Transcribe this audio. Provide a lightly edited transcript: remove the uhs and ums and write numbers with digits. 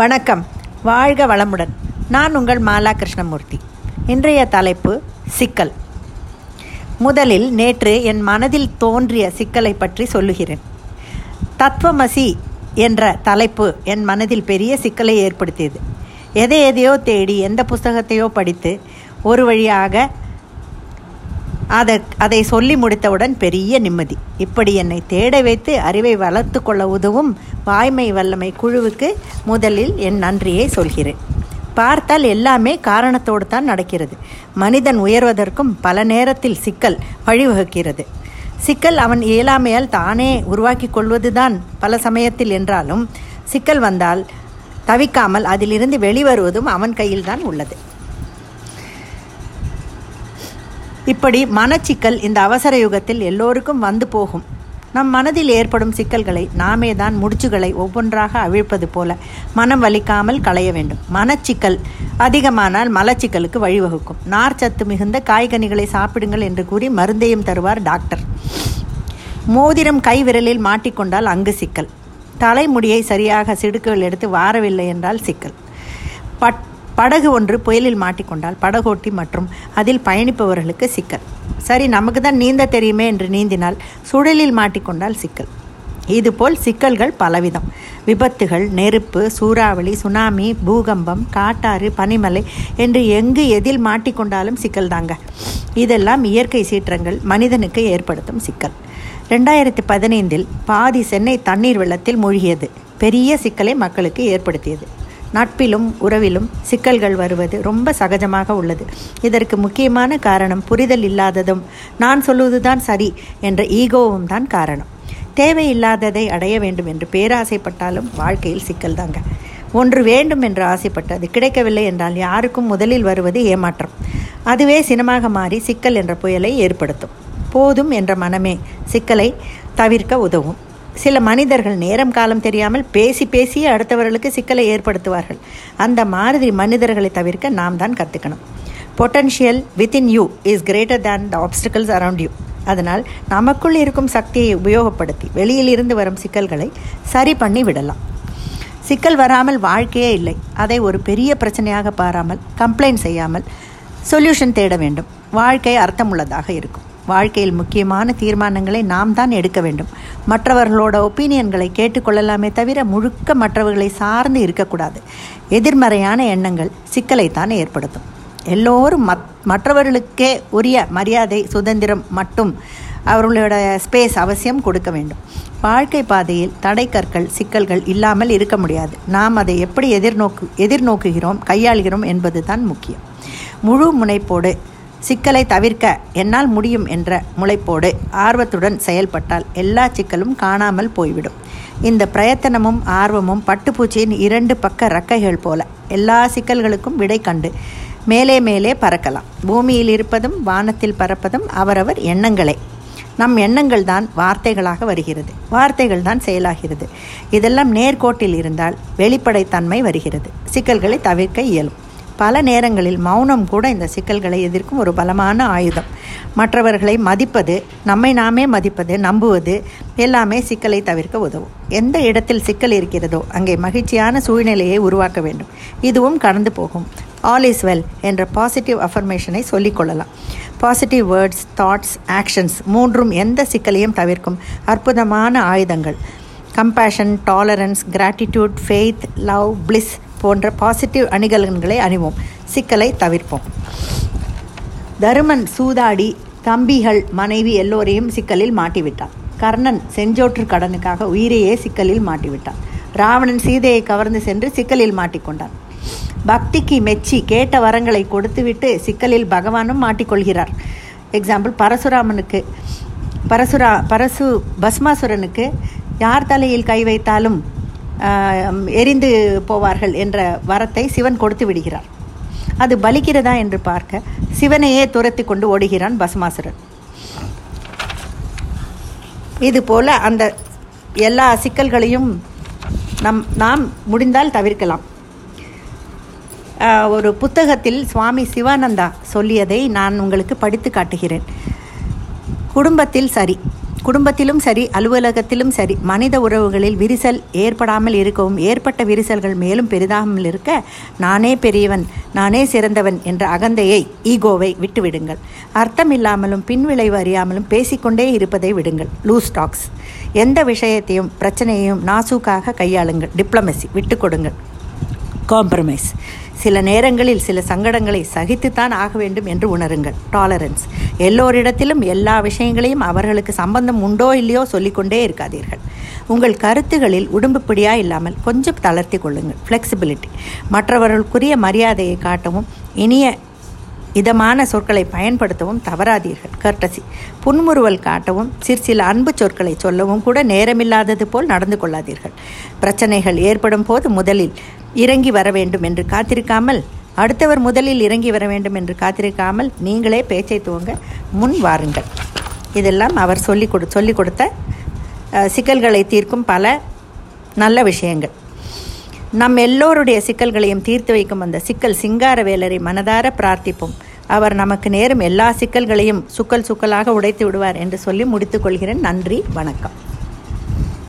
வணக்கம், வாழ்க வளமுடன். நான் உங்கள் மாலா கிருஷ்ணமூர்த்தி. இன்றைய தலைப்பு சிக்கல். முதலில் நேற்று என் மனதில் தோன்றிய சிக்கலை பற்றி சொல்லுகிறேன். தத்துவமசி என்ற தலைப்பு என் மனதில் பெரிய சிக்கலை ஏற்படுத்தியது. எதை எதையோ தேடி, எந்த புஸ்தகத்தையோ படித்து ஒரு வழியாக அதை சொல்லி முடித்தவுடன் பெரிய நிம்மதி. இப்படி என்னை தேட வைத்து அறிவை வளர்த்து கொள்ள உதவும் வாய்மை வல்லமை குழுவுக்கு முதலில் என் நன்றியை சொல்கிறேன். பார்த்தால் எல்லாமே காரணத்தோடு தான் நடக்கிறது. மனிதன் உயர்வதற்கும் பல நேரத்தில் சிக்கல் வழிவகுக்கிறது. சிக்கல் அவன் இயலாமையால் தானே உருவாக்கி கொள்வதுதான் பல சமயத்தில். என்றாலும் சிக்கல் வந்தால் தவிக்காமல் அதிலிருந்து வெளிவருவதும் அவன் கையில்தான் உள்ளது. இப்படி மனச்சிக்கல் இந்த அவசர யுகத்தில் எல்லோருக்கும் வந்து போகும். நம் மனதில் ஏற்படும் சிக்கல்களை நாமே தான் முடிச்சுகளை ஒவ்வொன்றாக அவிழ்ப்பது போல மனம் வலிக்காமல் களைய வேண்டும். மனச்சிக்கல் அதிகமானால் மலச்சிக்கலுக்கு வழிவகுக்கும். நார்ச்சத்து மிகுந்த காய்கனிகளை சாப்பிடுங்கள் என்று கூறி மருந்தையும் தருவார் டாக்டர். மோதிரம் கை விரலில் மாட்டிக்கொண்டால் அங்கு சிக்கல். தலைமுடியை சரியாக சிடுக்குகள் எடுத்து வாரவில்லை என்றால் சிக்கல். படகு ஒன்று புயலில் மாட்டிக்கொண்டால் படகோட்டி மற்றும் அதில் பயணிப்பவர்களுக்கு சிக்கல். சரி, நமக்கு தான் நீந்த தெரியுமே என்று நீந்தினால் சுழலில் மாட்டிக்கொண்டால் சிக்கல். இதுபோல் சிக்கல்கள் பலவிதம். விபத்துகள், நெருப்பு, சூறாவளி, சுனாமி, பூகம்பம், காட்டாறு, பனிமலை என்று எங்கு எதில் மாட்டிக்கொண்டாலும் சிக்கல் தாங்க. இதெல்லாம் இயற்கை சீற்றங்கள் மனிதனுக்கு ஏற்படுத்தும் சிக்கல். 2015 பாதி சென்னை தண்ணீர் வெள்ளத்தில் மூழ்கியது. பெரிய சிக்கலை மக்களுக்கு ஏற்படுத்தியது. நட்பிலும் உறவிலும் சிக்கல்கள் வருவது ரொம்ப சகஜமாக உள்ளது. இதற்கு முக்கியமான காரணம் புரிதல் இல்லாததும் நான் சொல்லுவதுதான் சரி என்ற ஈகோவும் தான் காரணம். தேவையில்லாததை அடைய வேண்டும் என்று பேராசைப்பட்டாலும் வாழ்க்கையில் சிக்கல் தாங்க. ஒன்று வேண்டும் என்று ஆசைப்பட்டு அது கிடைக்கவில்லை என்றால் யாருக்கும் முதலில் வருவது ஏமாற்றம். அதுவே சினமாக மாறி சிக்கல் என்ற புயலை ஏற்படுத்தும். போதும் என்ற மனமே சிக்கலை தவிர்க்க உதவும். சில மனிதர்கள் நேரம் காலம் தெரியாமல் பேசியே அடுத்தவர்களுக்கு சிக்கலை ஏற்படுத்துவார்கள். அந்த மாதிரி மனிதர்களை தவிர்க்க நாம் தான் கற்றுக்கணும். Potential within you is greater than the obstacles around you. அதனால் நமக்குள் இருக்கும் சக்தியை உபயோகப்படுத்தி வெளியில் இருந்து வரும் சிக்கல்களை சரி பண்ணி விடலாம். சிக்கல் வராமல் வாழ்க்கையே இல்லை. அதை ஒரு பெரிய பிரச்சனையாக பாராமல், கம்ப்ளைண்ட் செய்யாமல் சொல்யூஷன் தேட வேண்டும். வாழ்க்கை அர்த்தமுள்ளதாக இருக்கும். வாழ்க்கையில் முக்கியமான தீர்மானங்களை நாம் தான் எடுக்க வேண்டும். மற்றவர்களோட ஒப்பீனியன்களை கேட்டுக்கொள்ளலாமே தவிர முழுக்க மற்றவர்களை சார்ந்து இருக்கக்கூடாது. எதிர்மறையான எண்ணங்கள் சிக்கலைத்தான் ஏற்படுத்தும். எல்லோரும் மற்றவர்களுக்கே உரிய மரியாதை, சுதந்திரம் மட்டும் அவர்களோட ஸ்பேஸ் அவசியம் கொடுக்க வேண்டும். வாழ்க்கை பாதையில் தடை கற்கள், சிக்கல்கள் இல்லாமல் இருக்க முடியாது. நாம் அதை எப்படி எதிர்நோக்குகிறோம், கையாளுகிறோம் என்பது தான் முக்கியம். முழு முனைப்போடு சிக்கலை தவிர்க்க என்னால் முடியும் என்ற முளைப்போடு ஆர்வத்துடன் செயல்பட்டால் எல்லா சிக்கலும் காணாமல் போய்விடும். இந்த பிரயத்தனமும் ஆர்வமும் பட்டுப்பூச்சியின் 2 பக்க ரக்கைகள் போல எல்லா சிக்கல்களுக்கும் விடை கண்டு மேலே மேலே பறக்கலாம். பூமியில் இருப்பதும் வானத்தில் பறப்பதும் அவரவர் எண்ணங்களே. நம் எண்ணங்கள் தான் வார்த்தைகளாக வருகிறது, வார்த்தைகள் தான் செயலாகிறது. இதெல்லாம் நேர்கோட்டில் இருந்தால் வெளிப்படைத்தன்மை வருகிறது. சிக்கல்களை தவிர்க்க இயலும். பல நேரங்களில் மௌனம் கூட இந்த சிக்கல்களை எதிர்க்கும் ஒரு பலமான ஆயுதம். மற்றவர்களை மதிப்பது, நம்மை நாமே மதிப்பது, நம்புவது எல்லாமே சிக்கலை தவிர்க்க உதவும். எந்த இடத்தில் சிக்கல் இருக்கிறதோ அங்கே மகிழ்ச்சியான சூழ்நிலையை உருவாக்க வேண்டும். இதுவும் கடந்து போகும். ஆல் இஸ் வெல் என்ற பாசிட்டிவ் அஃபர்மேஷனை சொல்லிக்கொள்ளலாம். பாசிட்டிவ் வேர்ட்ஸ், தாட்ஸ், ஆக்ஷன்ஸ் மூன்றும் எந்த சிக்கலையும் தவிர்க்கும் அற்புதமான ஆயுதங்கள். Compassion, tolerance, gratitude, faith, love, bliss போன்ற பாசிட்டிவ் அணிகலன்களை அணிவோம். சிக்கலை தவிர்ப்போம். தருமன் சூதாடி தம்பிகள் மனைவி எல்லோரையும் சிக்கலில் மாட்டிவிட்டான். கர்ணன் செஞ்சோற்று கடனுக்காக உயிரையே சிக்கலில் மாட்டிவிட்டான். ராவணன் சீதையை கவர்ந்து சென்று சிக்கலில் மாட்டிக்கொண்டான். பக்திக்கு மெச்சி கேட்ட வரங்களை கொடுத்துவிட்டு சிக்கலில் பகவானும் மாட்டிக்கொள்கிறார். எக்ஸாம்பிள், பரசுராமனுக்கு யார் தலையில் கை வைத்தாலும் எரிந்து போவார்கள் என்ற வரத்தை சிவன் கொடுத்து விடுகிறார். அது பலிக்கிறதா என்று பார்க்க சிவனையே துரத்தி கொண்டு ஓடுகிறான் பஸ்மாசுரன். இதுபோல் அந்த எல்லா சிக்கல்களையும் நாம் முடிந்தால் தவிர்க்கலாம். ஒரு புத்தகத்தில் சுவாமி சிவானந்தா சொல்லியதை நான் உங்களுக்கு படித்து காட்டுகிறேன். குடும்பத்தில் சரி, குடும்பத்திலும் சரி, அலுவலகத்திலும் சரி, மனித உறவுகளில் விரிசல் ஏற்படாமல் இருக்கவும் ஏற்பட்ட விரிசல்கள் மேலும் பெரிதாமல் இருக்க நானே பெரியவன், நானே சிறந்தவன் என்ற அகந்தையை, ஈகோவை விட்டுவிடுங்கள். அர்த்தம் இல்லாமலும் பின்விளைவு அறியாமலும் பேசிக்கொண்டே இருப்பதை விடுங்கள். Loose talks. எந்த விஷயத்தையும் பிரச்சனையையும் நாசூக்காக கையாளுங்கள். டிப்ளமசி. விட்டு கொடுங்கள். காம்ப்ரமைஸ். சில நேரங்களில் சில சங்கடங்களை சகித்துத்தான் ஆக வேண்டும் என்று உணருங்கள். டாலரன்ஸ். எல்லோரிடத்திலும் எல்லா விஷயங்களையும் அவர்களுக்கு சம்பந்தம் உண்டோ இல்லையோ சொல்லிக்கொண்டே இருக்காதீர்கள். உங்கள் கருத்துகளில் உடம்புப்பிடியா இல்லாமல் கொஞ்சம் தளர்த்தி கொள்ளுங்கள். ஃப்ளெக்சிபிலிட்டி. மற்றவர்களுக்குரிய மரியாதையை காட்டவும் இனிய இதமான சொற்களை பயன்படுத்தவும் தவறாதீர்கள். கர்ட்டசி. புன்முறுவல் காட்டவும் சிற்சில அன்பு சொற்களை சொல்லவும் கூட நேரமில்லாதது போல் நடந்து கொள்ளாதீர்கள். பிரச்சனைகள் ஏற்படும் போது முதலில் இறங்கி வர வேண்டும் என்று காத்திருக்காமல் அடுத்தவர் முதலில் இறங்கி வர வேண்டும் என்று காத்திருக்காமல் நீங்களே பேச்சை துவங்க முன் வாருங்கள். இதெல்லாம் அவர் சொல்லிக் கொடுத்த சிக்கல்களை தீர்க்கும் பல நல்ல விஷயங்கள். நம் எல்லோருடைய சிக்கல்களையும் தீர்த்து வைக்கும் அந்த சிக்கல் சிங்காரவேலரை மனதார பிரார்த்திப்போம். அவர் நமக்கு நேரும் எல்லா சிக்கல்களையும் சுக்கல் சுக்கலாக உடைத்து விடுவார் என்று சொல்லி முடித்துக்கொள்கிறேன். நன்றி, வணக்கம்.